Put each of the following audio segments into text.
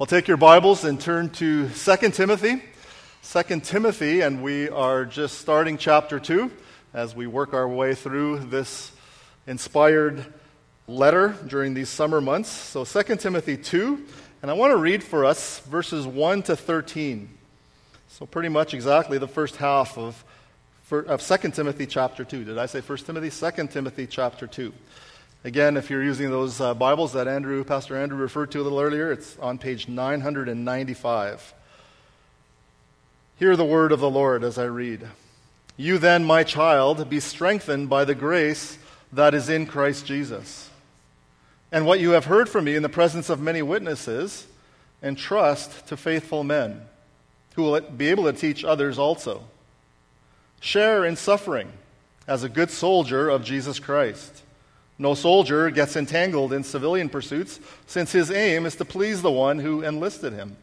Well, take your Bibles and turn to 2 Timothy, and we are just starting chapter 2 as we work our way through this inspired letter during these summer months. So 2 Timothy 2, and I want to read for us verses 1 to 13. So pretty much exactly the first half of 2 Timothy chapter 2. Did I say 1 Timothy? 2 Timothy chapter 2. Again, if you're using those Bibles that Pastor Andrew referred to a little earlier, it's on page 995. Hear the word of the Lord as I read. You then, my child, be strengthened by the grace that is in Christ Jesus. And what you have heard from me in the presence of many witnesses, entrust to faithful men, who will be able to teach others also. Share in suffering as a good soldier of Jesus Christ. No soldier gets entangled in civilian pursuits, since his aim is to please the one who enlisted him.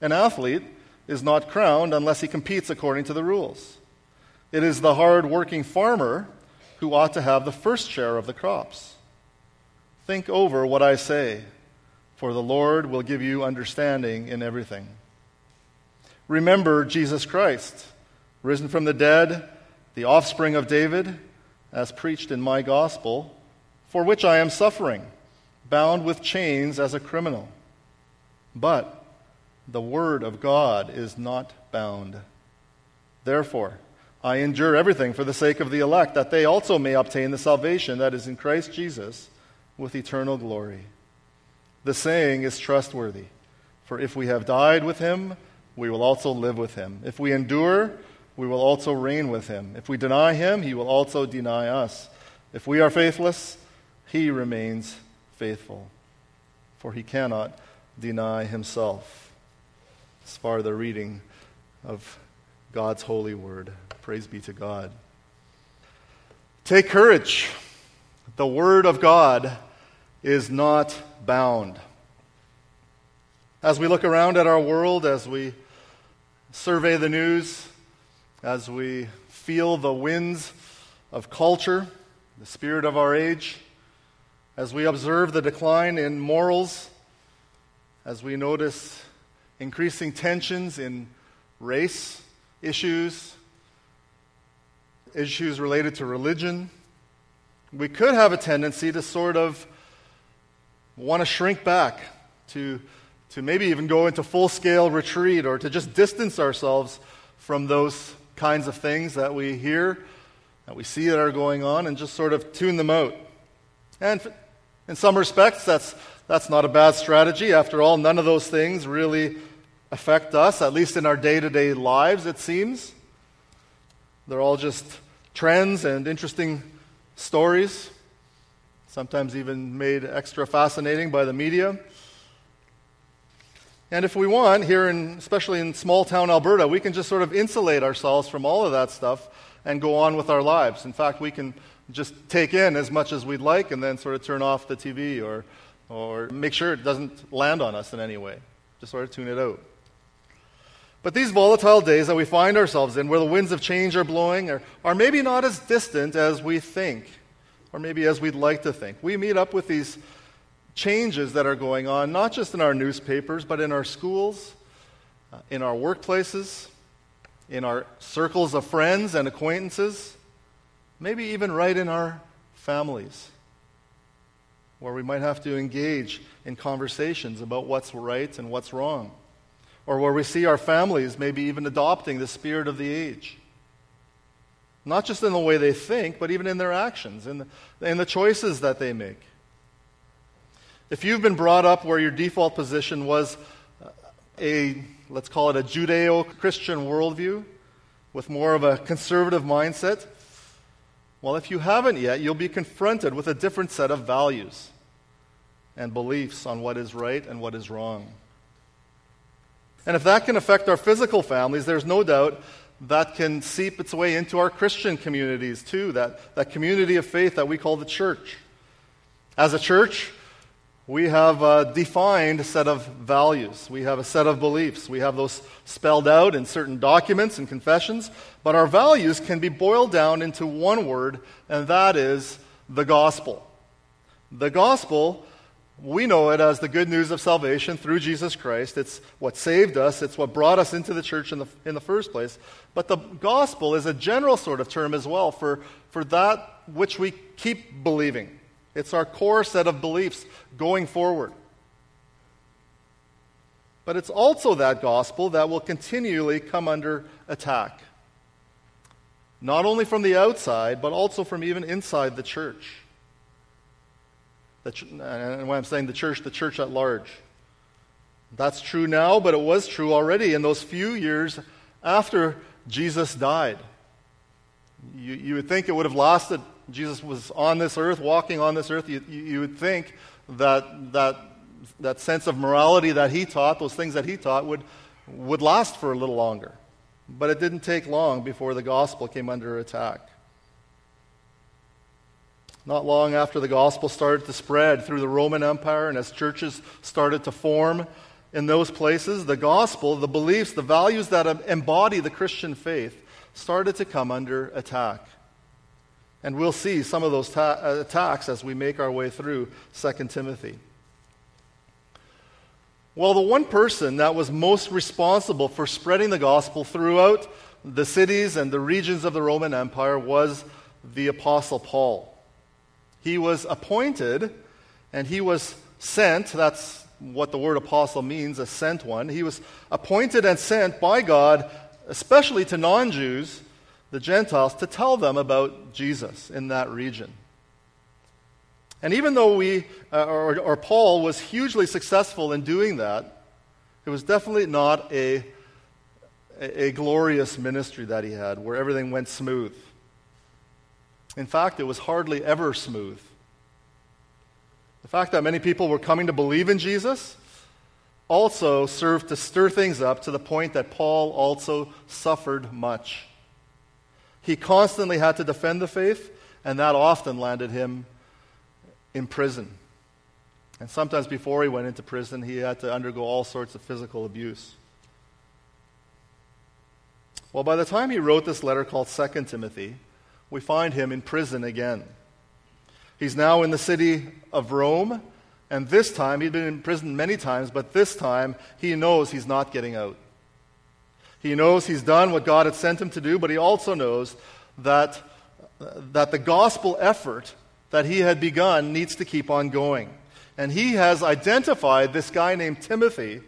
An athlete is not crowned unless he competes according to the rules. It is the hard-working farmer who ought to have the first share of the crops. Think over what I say, for the Lord will give you understanding in everything. Remember Jesus Christ, risen from the dead, the offspring of David, as preached in my gospel, for which I am suffering, bound with chains as a criminal. But the word of God is not bound. Therefore, I endure everything for the sake of the elect, that they also may obtain the salvation that is in Christ Jesus with eternal glory. The saying is trustworthy, for if we have died with him, we will also live with him. If we endure, we will also reign with him. If we deny him, he will also deny us. If we are faithless, he remains faithful, for he cannot deny himself. As far the reading of God's holy word. Praise be to God. Take courage. The word of God is not bound. As we look around at our world, as we survey the news, as we feel the winds of culture, the spirit of our age, as we observe the decline in morals, as we notice increasing tensions in race issues, issues related to religion, we could have a tendency to sort of want to shrink back, to maybe even go into full-scale retreat or to just distance ourselves from those kinds of things that we hear, that we see that are going on, and just sort of tune them out. And in some respects, that's not a bad strategy. After all, none of those things really affect us, at least in our day-to-day lives, it seems. They're all just trends and interesting stories, sometimes even made extra fascinating by the media. And if we want, especially in small-town Alberta, we can just sort of insulate ourselves from all of that stuff and go on with our lives. In fact, we can just take in as much as we'd like and then sort of turn off the TV or make sure it doesn't land on us in any way. Just sort of tune it out. But these volatile days that we find ourselves in, where the winds of change are blowing, are maybe not as distant as we think, or maybe as we'd like to think. We meet up with these changes that are going on, not just in our newspapers, but in our schools, in our workplaces, in our circles of friends and acquaintances, maybe even right in our families, where we might have to engage in conversations about what's right and what's wrong, or where we see our families maybe even adopting the spirit of the age. Not just in the way they think, but even in their actions, in the choices that they make. If you've been brought up where your default position was let's call it a Judeo-Christian worldview with more of a conservative mindset, well, if you haven't yet, you'll be confronted with a different set of values and beliefs on what is right and what is wrong. And if that can affect our physical families, there's no doubt that can seep its way into our Christian communities too, that community of faith that we call the church. As a church, we have a defined set of values. We have a set of beliefs. We have those spelled out in certain documents and confessions. But our values can be boiled down into one word, and that is the gospel. The gospel We know it as the good news of salvation through Jesus Christ. It's what saved us. It's what brought us into the church in the first place. But the gospel is a general sort of term as well for that which we keep believing. It's our core set of beliefs going forward. But it's also that gospel that will continually come under attack. Not only from the outside, but also from even inside the church. And when I'm saying the church at large. That's true now, but it was true already in those few years after Jesus died. You would think it would have lasted. Jesus was on this earth, walking on this earth. You would think that sense of morality that he taught, those things that he taught, would last for a little longer. But it didn't take long before the gospel came under attack. Not long after the gospel started to spread through the Roman Empire and as churches started to form in those places, the gospel, the beliefs, the values that embody the Christian faith started to come under attack. And we'll see some of those attacks as we make our way through 2 Timothy. Well, the one person that was most responsible for spreading the gospel throughout the cities and the regions of the Roman Empire was the Apostle Paul. He was appointed and he was sent. That's what the word apostle means, a sent one. He was appointed and sent by God, especially to non-Jews, the Gentiles, to tell them about Jesus in that region. And even though Paul was hugely successful in doing that, it was definitely not a glorious ministry that he had where everything went smooth. In fact, it was hardly ever smooth. The fact that many people were coming to believe in Jesus also served to stir things up to the point that Paul also suffered much. He constantly had to defend the faith, and that often landed him in prison. And sometimes before he went into prison, he had to undergo all sorts of physical abuse. Well, by the time he wrote this letter called 2 Timothy, we find him in prison again. He's now in the city of Rome, and this time, he'd been in prison many times, but this time, he knows he's not getting out. He knows he's done what God had sent him to do, but he also knows that the gospel effort that he had begun needs to keep on going. And he has identified this guy named Timothy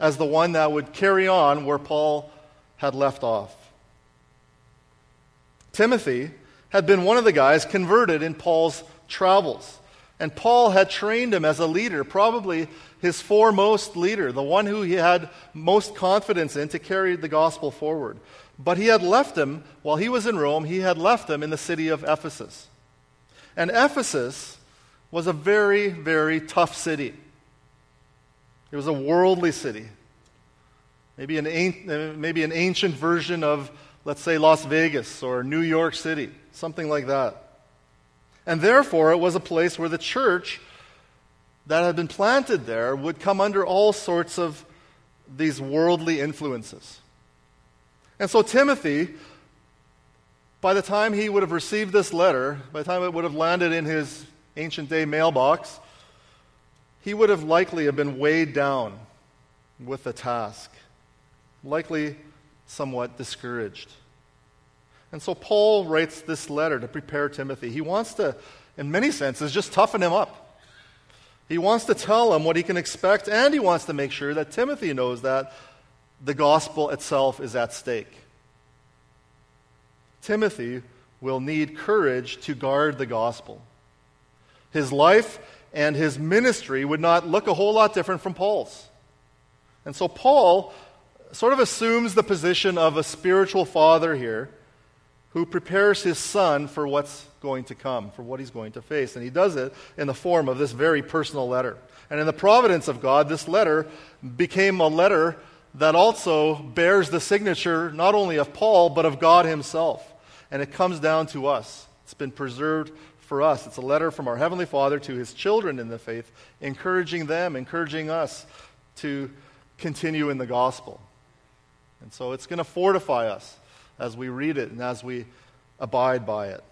as the one that would carry on where Paul had left off. Timothy had been one of the guys converted in Paul's travels. And Paul had trained him as a leader, probably his foremost leader, the one who he had most confidence in to carry the gospel forward. But he had left him, while he was in Rome, he had left him in the city of Ephesus. And Ephesus was a very, very tough city. It was a worldly city. Maybe an ancient version of, let's say, Las Vegas or New York City, something like that. And therefore, it was a place where the church that had been planted there would come under all sorts of these worldly influences. And so Timothy, by the time he would have received this letter, by the time it would have landed in his ancient day mailbox, he would have likely have been weighed down with the task, likely somewhat discouraged. And so Paul writes this letter to prepare Timothy. He wants to, in many senses, just toughen him up. He wants to tell him what he can expect, and he wants to make sure that Timothy knows that the gospel itself is at stake. Timothy will need courage to guard the gospel. His life and his ministry would not look a whole lot different from Paul's. And so Paul sort of assumes the position of a spiritual father here who prepares his son for what's going to come, for what he's going to face. And he does it in the form of this very personal letter. And in the providence of God, this letter became a letter that also bears the signature not only of Paul, but of God himself. And it comes down to us. It's been preserved for us. It's a letter from our Heavenly Father to his children in the faith, encouraging them, encouraging us to continue in the gospel. And so it's going to fortify us as we read it and as we abide by it.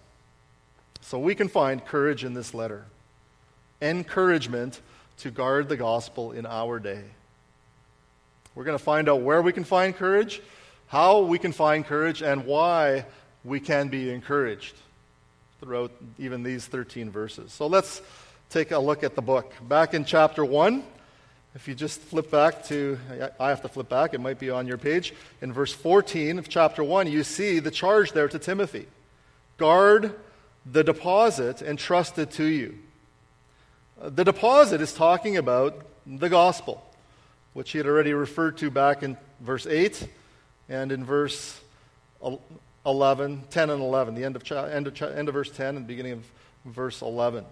So we can find courage in this letter. Encouragement to guard the gospel in our day. We're going to find out where we can find courage, how we can find courage, and why we can be encouraged throughout even these 13 verses. So let's take a look at the book. Back in chapter 1, if you just flip back to, I have to flip back, it might be on your page. In verse 14 of chapter 1, you see the charge there to Timothy. Guard the deposit entrusted to you. The deposit is talking about the gospel, which he had already referred to back in verse 8 and in verse 11, 10 and 11, the end of verse 10 and beginning of verse 11.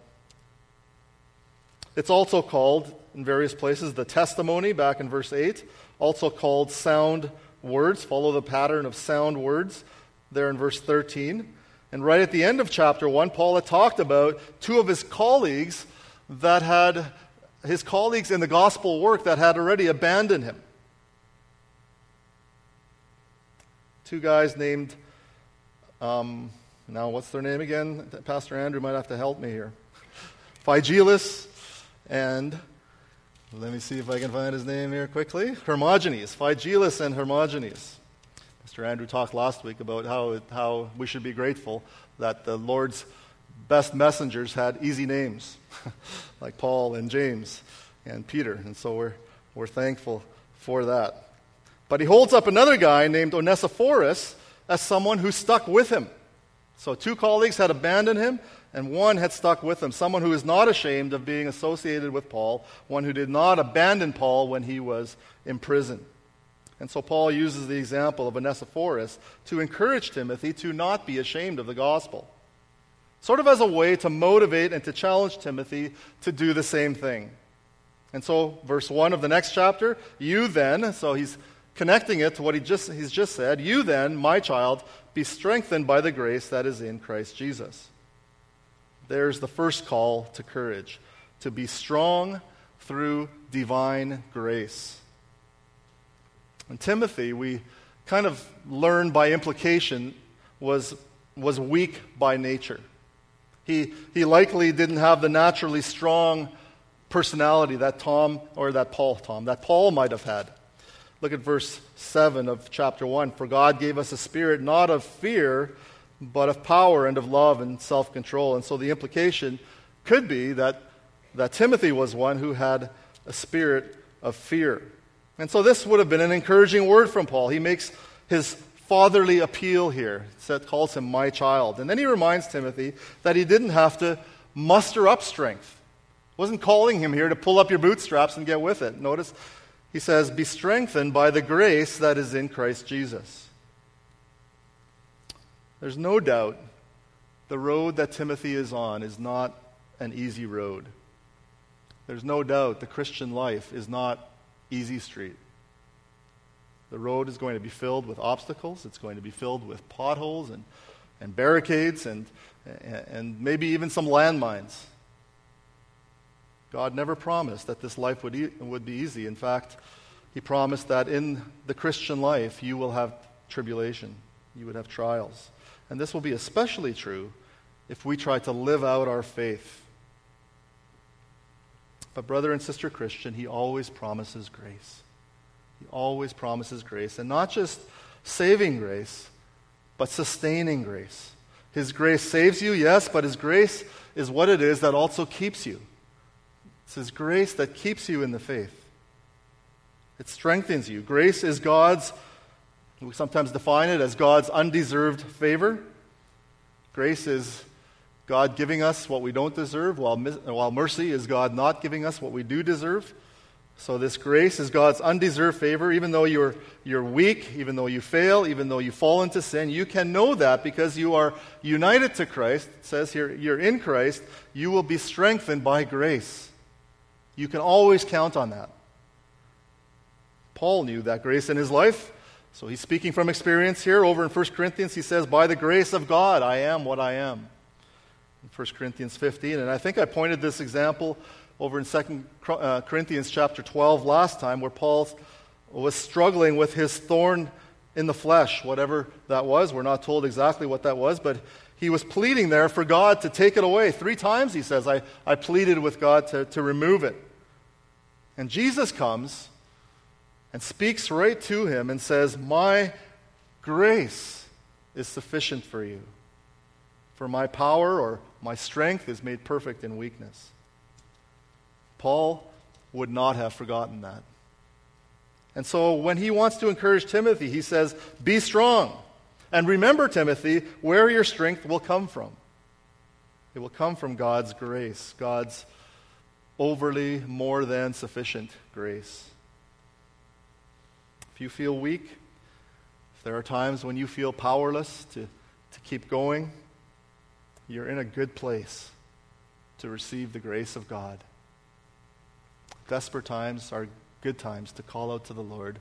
It's also called, in various places, the testimony, back in verse 8, also called sound words. Follow the pattern of sound words there in verse 13. And right at the end of chapter 1, Paul had talked about two of his colleagues that had, his colleagues in the gospel work that had already abandoned him. Two guys named, now what's their name again? Pastor Andrew might have to help me here. Phygelus. And let me see if I can find his name here quickly. Hermogenes, Phygelus and Hermogenes. Mr. Andrew talked last week about how we should be grateful that the Lord's best messengers had easy names, like Paul and James and Peter. And so we're thankful for that. But he holds up another guy named Onesiphorus as someone who stuck with him. So two colleagues had abandoned him, and one had stuck with him, someone who is not ashamed of being associated with Paul, one who did not abandon Paul when he was in prison. And so Paul uses the example of Onesiphorus to encourage Timothy to not be ashamed of the gospel, sort of as a way to motivate and to challenge Timothy to do the same thing. And so verse 1 of the next chapter, you then, so he's connecting it to what he's just said, you then, my child, be strengthened by the grace that is in Christ Jesus. There's the first call to courage, to be strong through divine grace. And Timothy, we kind of learn by implication, was weak by nature. He likely didn't have the naturally strong personality that Paul might have had. Look at verse 7 of chapter 1. For God gave us a spirit not of fear, but of power and of love and self-control. And so the implication could be that Timothy was one who had a spirit of fear. And so this would have been an encouraging word from Paul. He makes his fatherly appeal here. It calls him my child. And then he reminds Timothy that he didn't have to muster up strength. Wasn't calling him here to pull up your bootstraps and get with it. Notice he says, be strengthened by the grace that is in Christ Jesus. There's no doubt the road that Timothy is on is not an easy road. There's no doubt the Christian life is not easy street. The road is going to be filled with obstacles. It's going to be filled with potholes and barricades and maybe even some landmines. God never promised that this life would be easy. In fact, he promised that in the Christian life you will have tribulation. You would have trials. And this will be especially true if we try to live out our faith. But brother and sister Christian, he always promises grace. He always promises grace. And not just saving grace, but sustaining grace. His grace saves you, yes, but his grace is what it is that also keeps you. It's his grace that keeps you in the faith. It strengthens you. Grace is God's, we sometimes define it as God's undeserved favor. Grace is God giving us what we don't deserve, while mercy is God not giving us what we do deserve. So this grace is God's undeserved favor. Even though you're weak, even though you fail, even though you fall into sin, you can know that because you are united to Christ. It says here, you're in Christ, you will be strengthened by grace. You can always count on that. Paul knew that grace in his life. So he's speaking from experience here. Over in 1 Corinthians, he says, by the grace of God, I am what I am. In 1 Corinthians 15, and I think I pointed this example over in 2 Corinthians chapter 12 last time, where Paul was struggling with his thorn in the flesh, whatever that was. We're not told exactly what that was, but he was pleading there for God to take it away. 3 times, he says, I pleaded with God to remove it. And Jesus comes and speaks right to him and says, "My grace is sufficient for you, for my power or my strength is made perfect in weakness." Paul would not have forgotten that. And so when he wants to encourage Timothy, he says, "Be strong. And remember, Timothy, where your strength will come from. It will come from God's grace, God's overly more than sufficient grace." If you feel weak, if there are times when you feel powerless to keep going, you're in a good place to receive the grace of God. Desperate times are good times to call out to the Lord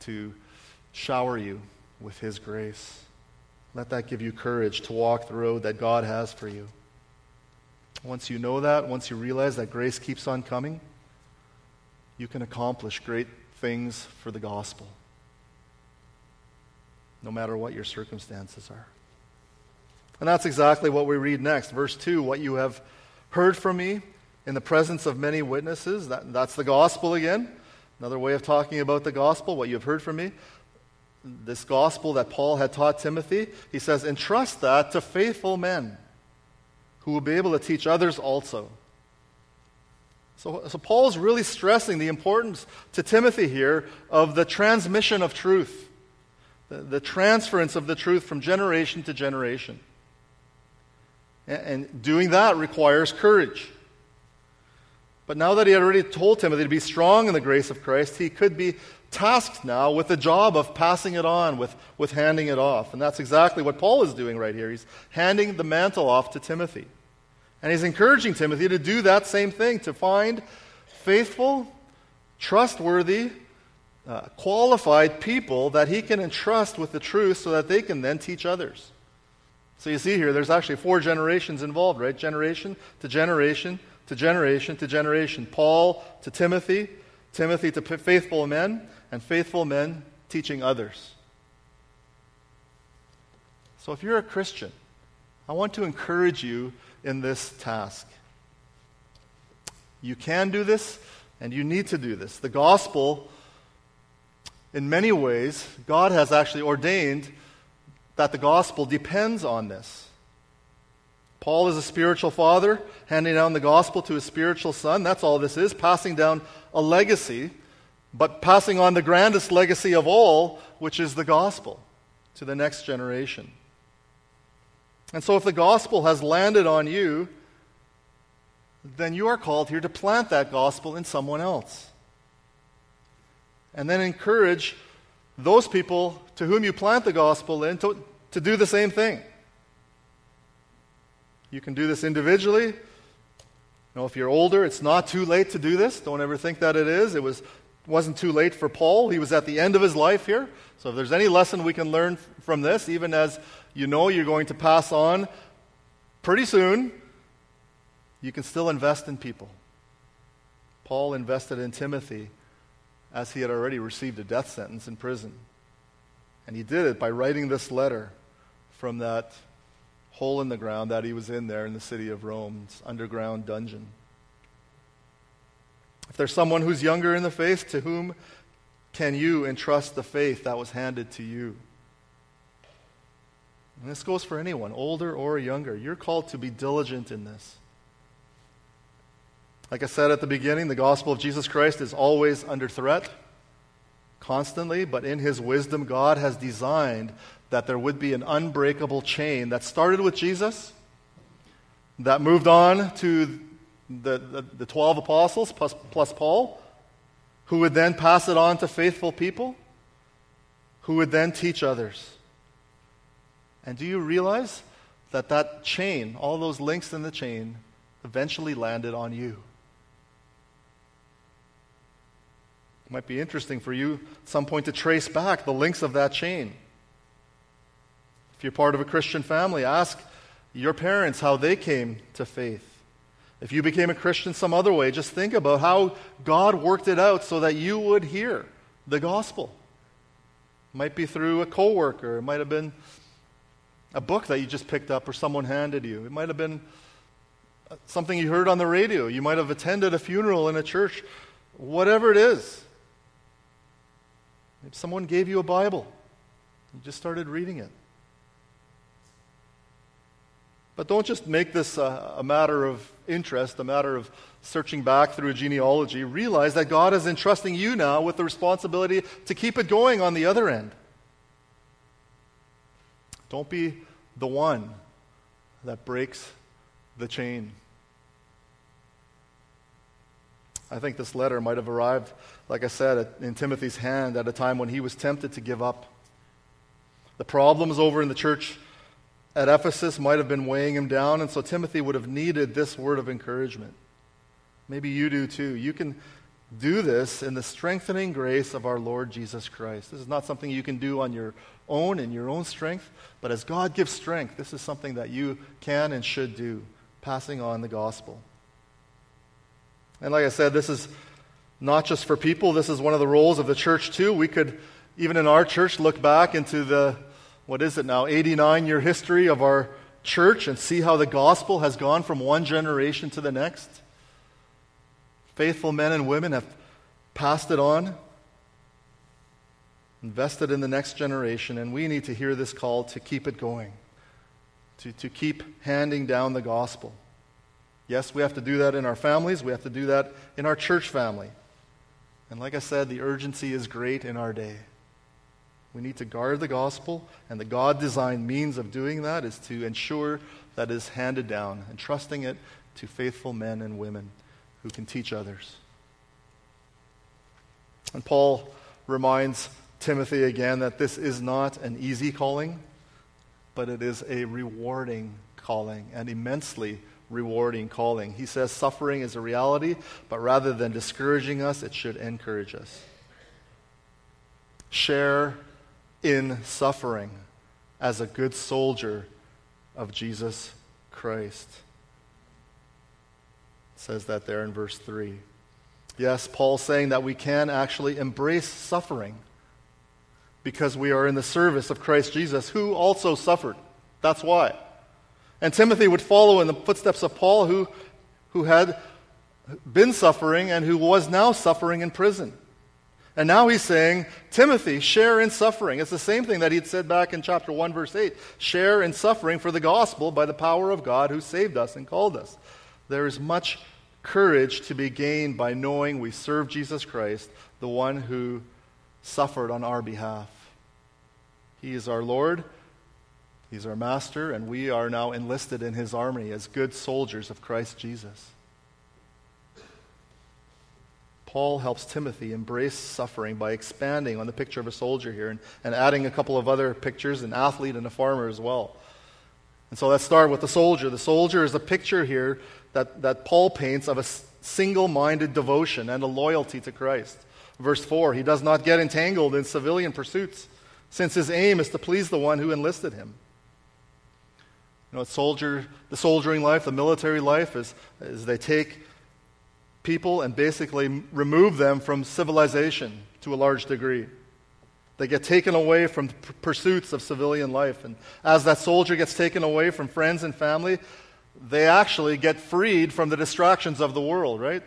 to shower you with his grace. Let that give you courage to walk the road that God has for you. Once you know that, once you realize that grace keeps on coming, you can accomplish great things for the gospel, no matter what your circumstances are. And that's exactly what we read next. Verse 2, "What you have heard from me in the presence of many witnesses," that's the gospel again. Another way of talking about the gospel, what you have heard from me. This gospel that Paul had taught Timothy, he says, "Entrust that to faithful men who will be able to teach others also." So Paul's really stressing the importance to Timothy here of the transmission of truth, the transference of the truth from generation to generation. And doing that requires courage. But now that he had already told Timothy to be strong in the grace of Christ, he could be tasked now with the job of passing it on, with handing it off. And that's exactly what Paul is doing right here. He's handing the mantle off to Timothy. And he's encouraging Timothy to do that same thing, to find faithful, trustworthy, qualified people that he can entrust with the truth so that they can then teach others. So you see here, there's actually 4 generations involved, right? Generation to generation to generation to generation. Paul to Timothy, Timothy to faithful men, and faithful men teaching others. So if you're a Christian, I want to encourage you in this task. You can do this, and you need to do this. The gospel, in many ways, God has actually ordained that the gospel depends on this. Paul is a spiritual father, handing down the gospel to his spiritual son. That's all this is, passing down a legacy, but passing on the grandest legacy of all, which is the gospel, to the next generation. And so if the gospel has landed on you, then you are called here to plant that gospel in someone else. And then encourage those people to whom you plant the gospel in to do the same thing. You can do this individually. You know, if you're older, it's not too late to do this. Don't ever think that it is. It wasn't too late for Paul. He was at the end of his life here. So if there's any lesson we can learn from this, even as you know you're going to pass on pretty soon, you can still invest in people. Paul invested in Timothy as he had already received a death sentence in prison. And he did it by writing this letter from that hole in the ground that he was in there in the city of Rome's underground dungeon. If there's someone who's younger in the faith, to whom can you entrust the faith that was handed to you? And this goes for anyone, older or younger. You're called to be diligent in this. Like I said at the beginning, the gospel of Jesus Christ is always under threat, constantly, but in his wisdom, God has designed that there would be an unbreakable chain that started with Jesus, that moved on to the 12 apostles plus Paul, who would then pass it on to faithful people, who would then teach others. And do you realize that chain, all those links in the chain, eventually landed on you? It might be interesting for you at some point to trace back the links of that chain. If you're part of a Christian family, ask your parents how they came to faith. If you became a Christian some other way, just think about how God worked it out so that you would hear the gospel. It might be through a coworker. It might have been a book that you just picked up or someone handed you. It might have been something you heard on the radio. You might have attended a funeral in a church whatever it is. If someone gave you a Bible, you just started reading it. But don't just make this a matter of interest, a matter of searching back through a genealogy. Realize that God is entrusting you now with the responsibility to keep it going on the other end. Don't be the one that breaks the chain. I think this letter might have arrived, like I said, in Timothy's hand at a time when he was tempted to give up. The problems over in the church at Ephesus might have been weighing him down, and so Timothy would have needed this word of encouragement. Maybe you do too. You can do this in the strengthening grace of our Lord Jesus Christ. This is not something you can do on your own, in your own strength, but as God gives strength, this is something that you can and should do, passing on the gospel. And like I said, this is not just for people. This is one of the roles of the church too. We could, even in our church, look back into the 89-year history of our church and see how the gospel has gone from one generation to the next. Faithful men and women have passed it on, invested in the next generation, and we need to hear this call to keep it going, to keep handing down the gospel. Yes, we have to do that in our families. We have to do that in our church family. And like I said, the urgency is great in our day. We need to guard the gospel, and the God-designed means of doing that is to ensure that it is handed down, and trusting it to faithful men and women who can teach others. And Paul reminds Timothy again that this is not an easy calling, but it is a rewarding calling, an immensely rewarding calling. He says suffering is a reality, but rather than discouraging us, it should encourage us. Share in suffering as a good soldier of Jesus Christ. It says that there in verse 3. Yes, Paul's saying that we can actually embrace suffering because we are in the service of Christ Jesus, who also suffered. That's why. And Timothy would follow in the footsteps of Paul, who had been suffering and who was now suffering in prison. And now he's saying, Timothy, share in suffering. It's the same thing that he'd said back in chapter 1, verse 8. Share in suffering for the gospel by the power of God who saved us and called us. There is much courage to be gained by knowing we serve Jesus Christ, the one who suffered on our behalf. He is our Lord, he's our master, and we are now enlisted in his army as good soldiers of Christ Jesus. Paul helps Timothy embrace suffering by expanding on the picture of a soldier here and adding a couple of other pictures, an athlete and a farmer as well. And so let's start with the soldier. The soldier is a picture here that Paul paints of a single-minded devotion and a loyalty to Christ. Verse 4, he does not get entangled in civilian pursuits, since his aim is to please the one who enlisted him. You know, the soldiering life, the military life, is they take people and basically remove them from civilization to a large degree. They get taken away from pursuits of civilian life. And as that soldier gets taken away from friends and family, they actually get freed from the distractions of the world, right?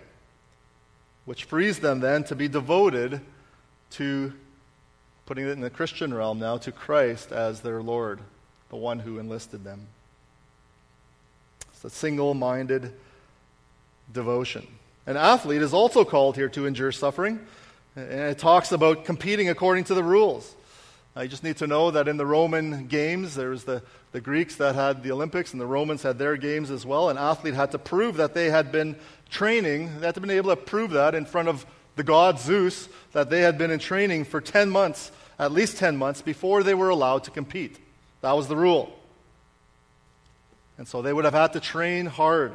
Which frees them then to be devoted to, putting it in the Christian realm now, to Christ as their Lord, the one who enlisted them. It's a single-minded devotion. An athlete is also called here to endure suffering. And it talks about competing according to the rules. I just need to know that in the Roman games, there was the Greeks that had the Olympics, and the Romans had their games as well. An athlete had to prove that they had been training, they had to be able to prove that in front of the god Zeus, that they had been in training for 10 months, at least 10 months, before they were allowed to compete. That was the rule. And so they would have had to train hard.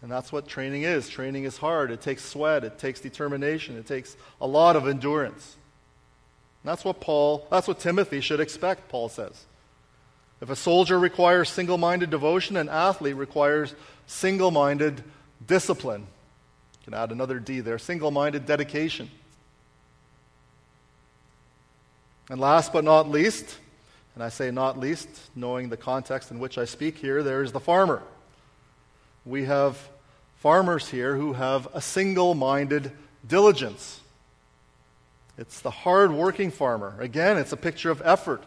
And that's what training is. Training is hard. It takes sweat. It takes determination. It takes a lot of endurance. And that's what Timothy should expect, Paul says. If a soldier requires single-minded devotion, an athlete requires single-minded discipline. You can add another D there, single-minded dedication. And last but not least, and I say not least, knowing the context in which I speak here, there is the farmer. We have farmers here who have a single-minded diligence. It's the hard-working farmer. Again, it's a picture of effort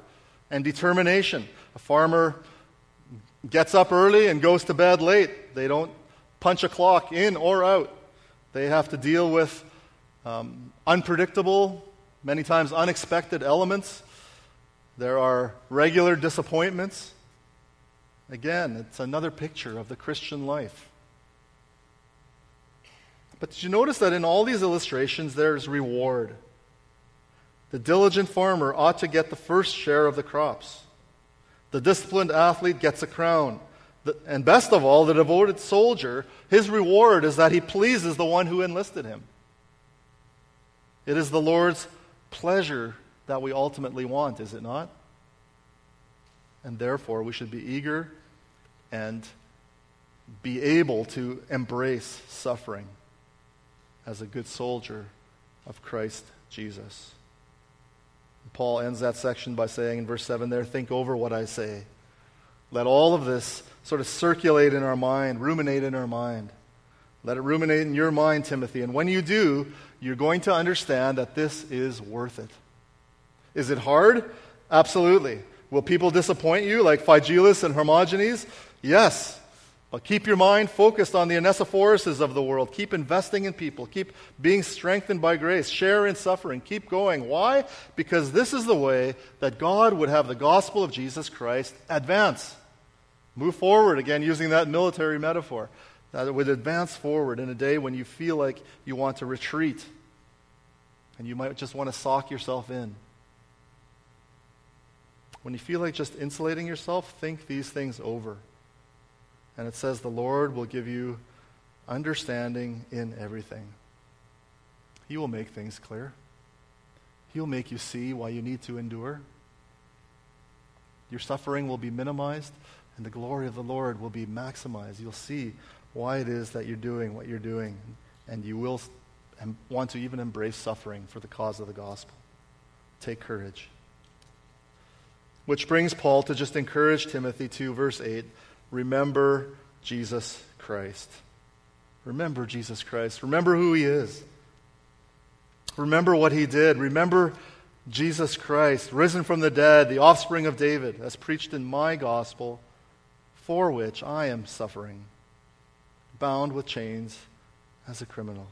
and determination. A farmer gets up early and goes to bed late. They don't punch a clock in or out. They have to deal with unpredictable, many times unexpected elements. There are regular disappointments. Again, it's another picture of the Christian life. But did you notice that in all these illustrations, there's reward? The diligent farmer ought to get the first share of the crops. The disciplined athlete gets a crown. And best of all, the devoted soldier, his reward is that he pleases the one who enlisted him. It is the Lord's pleasure that we ultimately want, is it not? And therefore, we should be eager and be able to embrace suffering as a good soldier of Christ Jesus. Paul ends that section by saying in verse 7 there, think over what I say. Let all of this sort of circulate in our mind, ruminate in our mind. Let it ruminate in your mind, Timothy. And when you do, you're going to understand that this is worth it. Is it hard? Absolutely. Will people disappoint you like Phygelus and Hermogenes? Yes. But keep your mind focused on the Onesiphorus of the world. Keep investing in people. Keep being strengthened by grace. Share in suffering. Keep going. Why? Because this is the way that God would have the gospel of Jesus Christ advance. Move forward, again, using that military metaphor. That it would advance forward in a day when you feel like you want to retreat. And you might just want to sock yourself in. When you feel like just insulating yourself, think these things over. And it says the Lord will give you understanding in everything. He will make things clear. He will make you see why you need to endure. Your suffering will be minimized, and the glory of the Lord will be maximized. You'll see why it is that you're doing what you're doing, and you will want to even embrace suffering for the cause of the gospel. Take courage. Which brings Paul to just encourage Timothy to verse 8, remember Jesus Christ. Remember Jesus Christ. Remember who he is. Remember what he did. Remember Jesus Christ, risen from the dead, the offspring of David, as preached in my gospel, for which I am suffering, bound with chains as a criminal.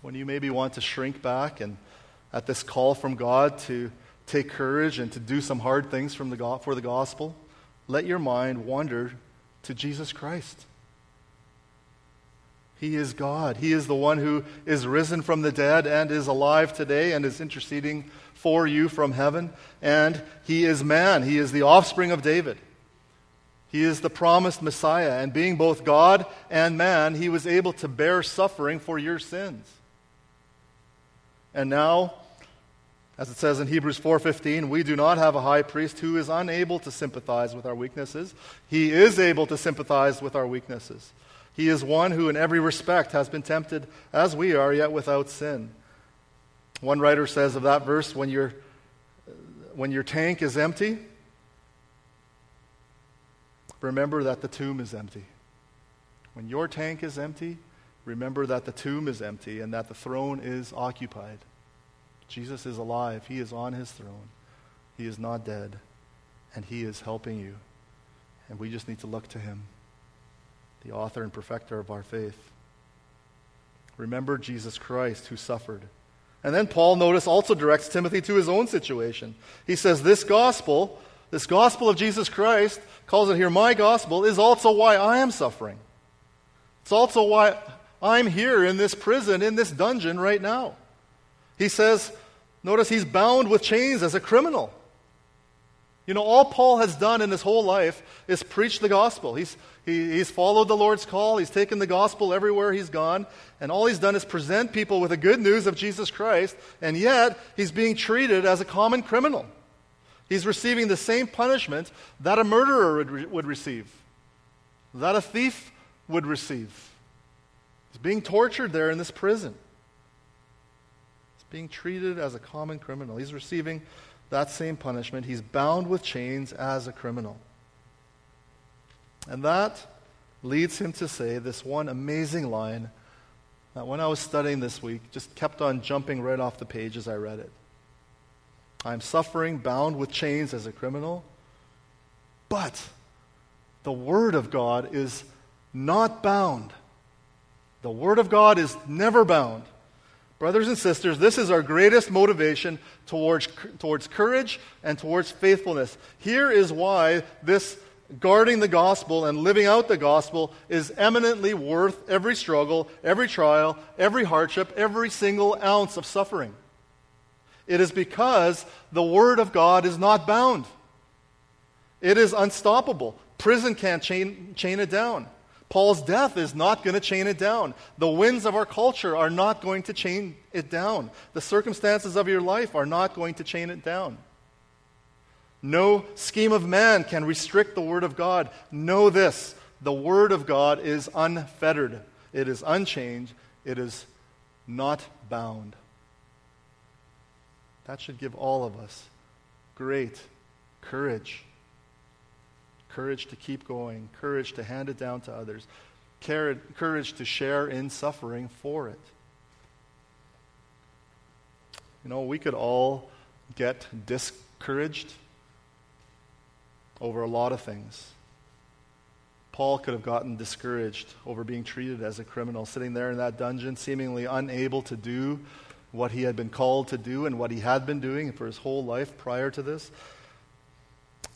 When you maybe want to shrink back and at this call from God to take courage and to do some hard things for the gospel, let your mind wander to Jesus Christ. He is God. He is the one who is risen from the dead and is alive today and is interceding for you from heaven. And he is man. He is the offspring of David. He is the promised Messiah. And being both God and man, he was able to bear suffering for your sins. And now, as it says in Hebrews 4:15, we do not have a high priest who is unable to sympathize with our weaknesses. He is able to sympathize with our weaknesses. He is one who in every respect has been tempted as we are, yet without sin. One writer says of that verse, when your tank is empty, remember that the tomb is empty. When your tank is empty, remember that the tomb is empty and that the throne is occupied. Jesus is alive. He is on his throne. He is not dead, and he is helping you. And we just need to look to him, the author and perfecter of our faith. Remember Jesus Christ who suffered. And then Paul, notice, also directs Timothy to his own situation. He says, this gospel of Jesus Christ, calls it here my gospel, is also why I am suffering. It's also why I'm here in this prison, in this dungeon right now. He says, notice he's bound with chains as a criminal. You know, all Paul has done in his whole life is preach the gospel. He's followed the Lord's call. He's taken the gospel everywhere he's gone. And all he's done is present people with the good news of Jesus Christ. And yet, he's being treated as a common criminal. He's receiving the same punishment that a murderer would receive, that a thief would receive. He's being tortured there in this prison. Being treated as a common criminal. He's receiving that same punishment. He's bound with chains as a criminal. And that leads him to say this one amazing line Now, when I was studying this week, just kept on jumping right off the page as I read it. I'm suffering, bound with chains as a criminal, but the Word of God is not bound. The Word of God is never bound. Brothers and sisters, this is our greatest motivation towards courage and towards faithfulness. Here is why this guarding the gospel and living out the gospel is eminently worth every struggle, every trial, every hardship, every single ounce of suffering. It is because the Word of God is not bound. It is unstoppable. Prison can't chain it down. Paul's death is not going to chain it down. The winds of our culture are not going to chain it down. The circumstances of your life are not going to chain it down. No scheme of man can restrict the Word of God. Know this, the Word of God is unfettered. It is unchanged. It is not bound. That should give all of us great courage. Courage to keep going. Courage to hand it down to others. Courage to share in suffering for it. You know, we could all get discouraged over a lot of things. Paul could have gotten discouraged over being treated as a criminal, sitting there in that dungeon, seemingly unable to do what he had been called to do and what he had been doing for his whole life prior to this.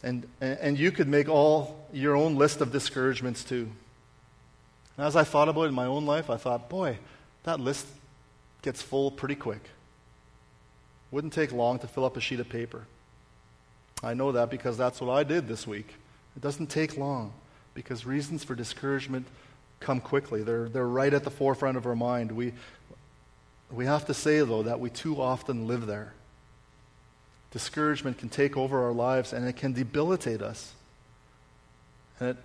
And you could make all your own list of discouragements too. And as I thought about it in my own life, I thought, boy, that list gets full pretty quick. Wouldn't take long to fill up a sheet of paper. I know that because that's what I did this week. It doesn't take long because reasons for discouragement come quickly. They're right at the forefront of our mind. We have to say, though, that we too often live there. Discouragement can take over our lives and it can debilitate us. And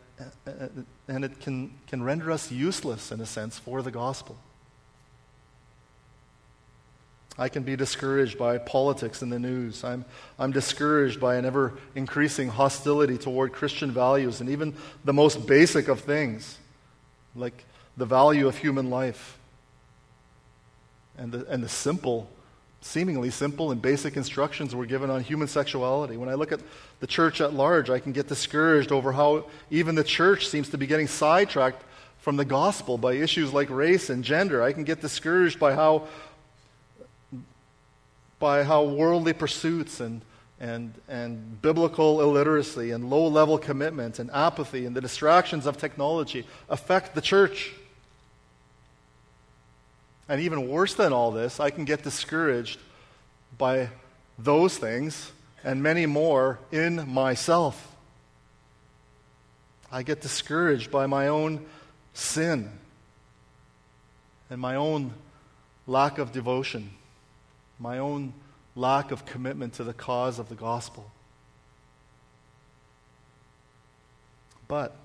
it can render us useless, in a sense, for the gospel. I can be discouraged by politics and the news. I'm discouraged by an ever-increasing hostility toward Christian values and even the most basic of things, like the value of human life. And the simple, seemingly simple and basic instructions were given on human sexuality. When I look at the church at large, I can get discouraged over how even the church seems to be getting sidetracked from the gospel by issues like race and gender. I can get discouraged by how worldly pursuits and biblical illiteracy and low-level commitment and apathy and the distractions of technology affect the church. And even worse than all this, I can get discouraged by those things and many more in myself. I get discouraged by my own sin and my own lack of devotion, my own lack of commitment to the cause of the gospel. But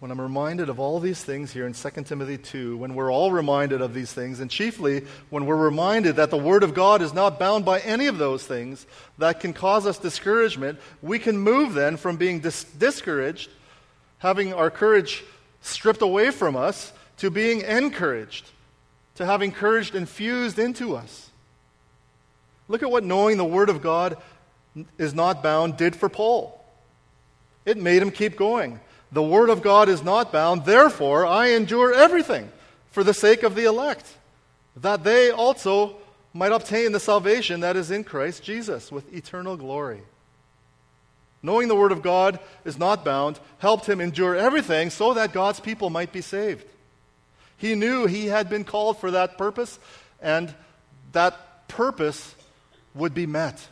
when I'm reminded of all these things here in 2 Timothy 2, when we're all reminded of these things, and chiefly when we're reminded that the Word of God is not bound by any of those things that can cause us discouragement, we can move then from being discouraged, having our courage stripped away from us, to being encouraged, to having courage infused into us. Look at what knowing the Word of God is not bound did for Paul. It made him keep going. The Word of God is not bound, therefore I endure everything for the sake of the elect, that they also might obtain the salvation that is in Christ Jesus with eternal glory. Knowing the Word of God is not bound helped him endure everything so that God's people might be saved. He knew he had been called for that purpose, and that purpose would be met.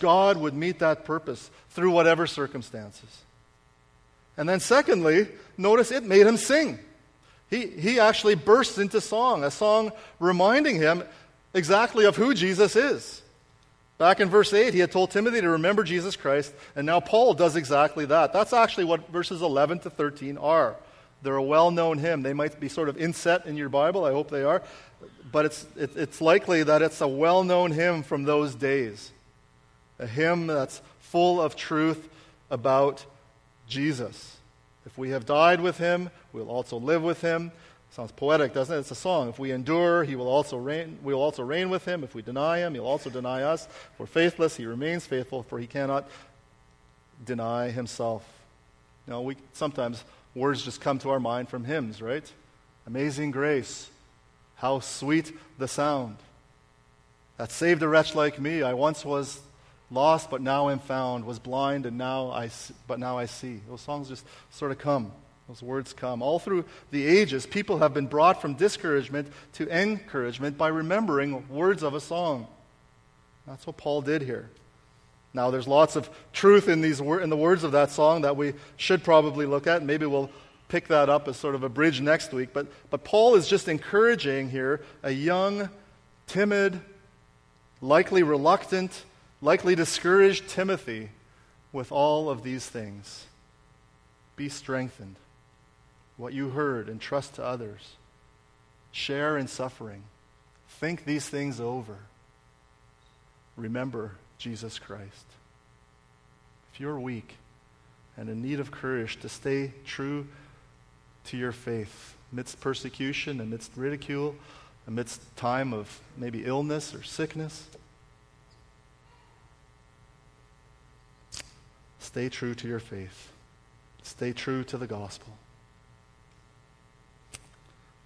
God would meet that purpose through whatever circumstances. And then secondly, notice it made him sing. He actually bursts into song, a song reminding him exactly of who Jesus is. Back in verse 8, he had told Timothy to remember Jesus Christ, and now Paul does exactly that. That's actually what verses 11 to 13 are. They're a well-known hymn. They might be sort of inset in your Bible. I hope they are. But it's likely that it's a well-known hymn from those days, a hymn that's full of truth about Jesus. If we have died with him, we'll also live with him. Sounds poetic, doesn't it? It's a song. If we endure, he will also reign. We will also reign with him. If we deny him, he'll also deny us. If we're faithless, he remains faithful, for he cannot deny himself. Now, we sometimes words just come to our mind from hymns, right? Amazing grace, how sweet the sound that saved a wretch like me. I once was lost, but now am found. Was blind, and now I see. Those songs just sort of come. Those words come. All through the ages, people have been brought from discouragement to encouragement by remembering words of a song. That's what Paul did here. Now, there's lots of truth in the words of that song that we should probably look at. Maybe we'll pick that up as sort of a bridge next week. But Paul is just encouraging here a young, timid, likely reluctant, likely discouraged Timothy with all of these things. Be strengthened. What you heard, entrust to others. Share in suffering. Think these things over. Remember Jesus Christ. If you're weak and in need of courage to stay true to your faith amidst persecution, amidst ridicule, amidst time of maybe illness or sickness, stay true to your faith. Stay true to the gospel.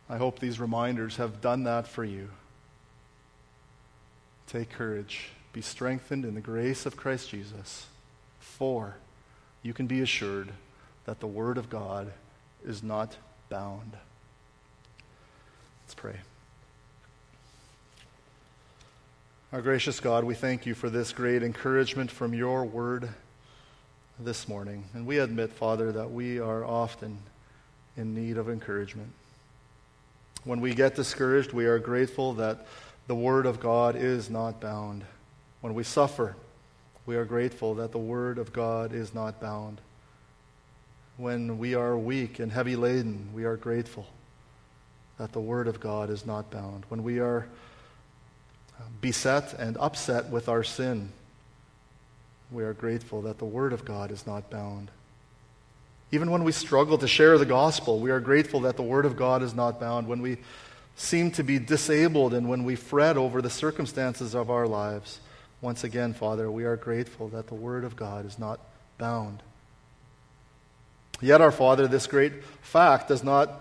I hope these reminders have done that for you. Take courage. Be strengthened in the grace of Christ Jesus, for you can be assured that the word of God is not bound. Let's pray. Our gracious God, we thank you for this great encouragement from your word this morning. And we admit, Father, that we are often in need of encouragement. When we get discouraged, we are grateful that the word of God is not bound. When we suffer, we are grateful that the word of God is not bound. When we are weak and heavy laden, we are grateful that the word of God is not bound. When we are beset and upset with our sin, we are grateful that the word of God is not bound. Even when we struggle to share the gospel, we are grateful that the word of God is not bound. When we seem to be disabled and when we fret over the circumstances of our lives, once again, Father, we are grateful that the word of God is not bound. Yet, our Father, this great fact does not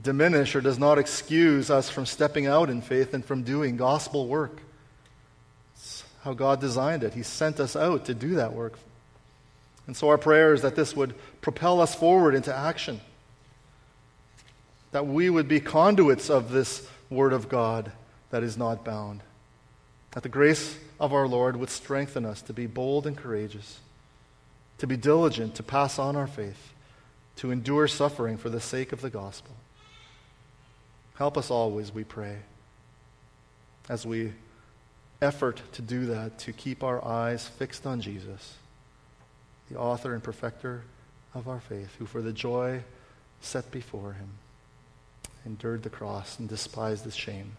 diminish or does not excuse us from stepping out in faith and from doing gospel work. How God designed it. He sent us out to do that work. And so our prayer is that this would propel us forward into action, that we would be conduits of this word of God that is not bound, that the grace of our Lord would strengthen us to be bold and courageous, to be diligent, to pass on our faith, to endure suffering for the sake of the gospel. Help us always, we pray, as we effort to do that, to keep our eyes fixed on Jesus, the author and perfecter of our faith, who for the joy set before him endured the cross and despised the shame.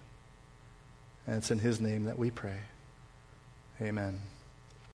And it's in his name that we pray. Amen.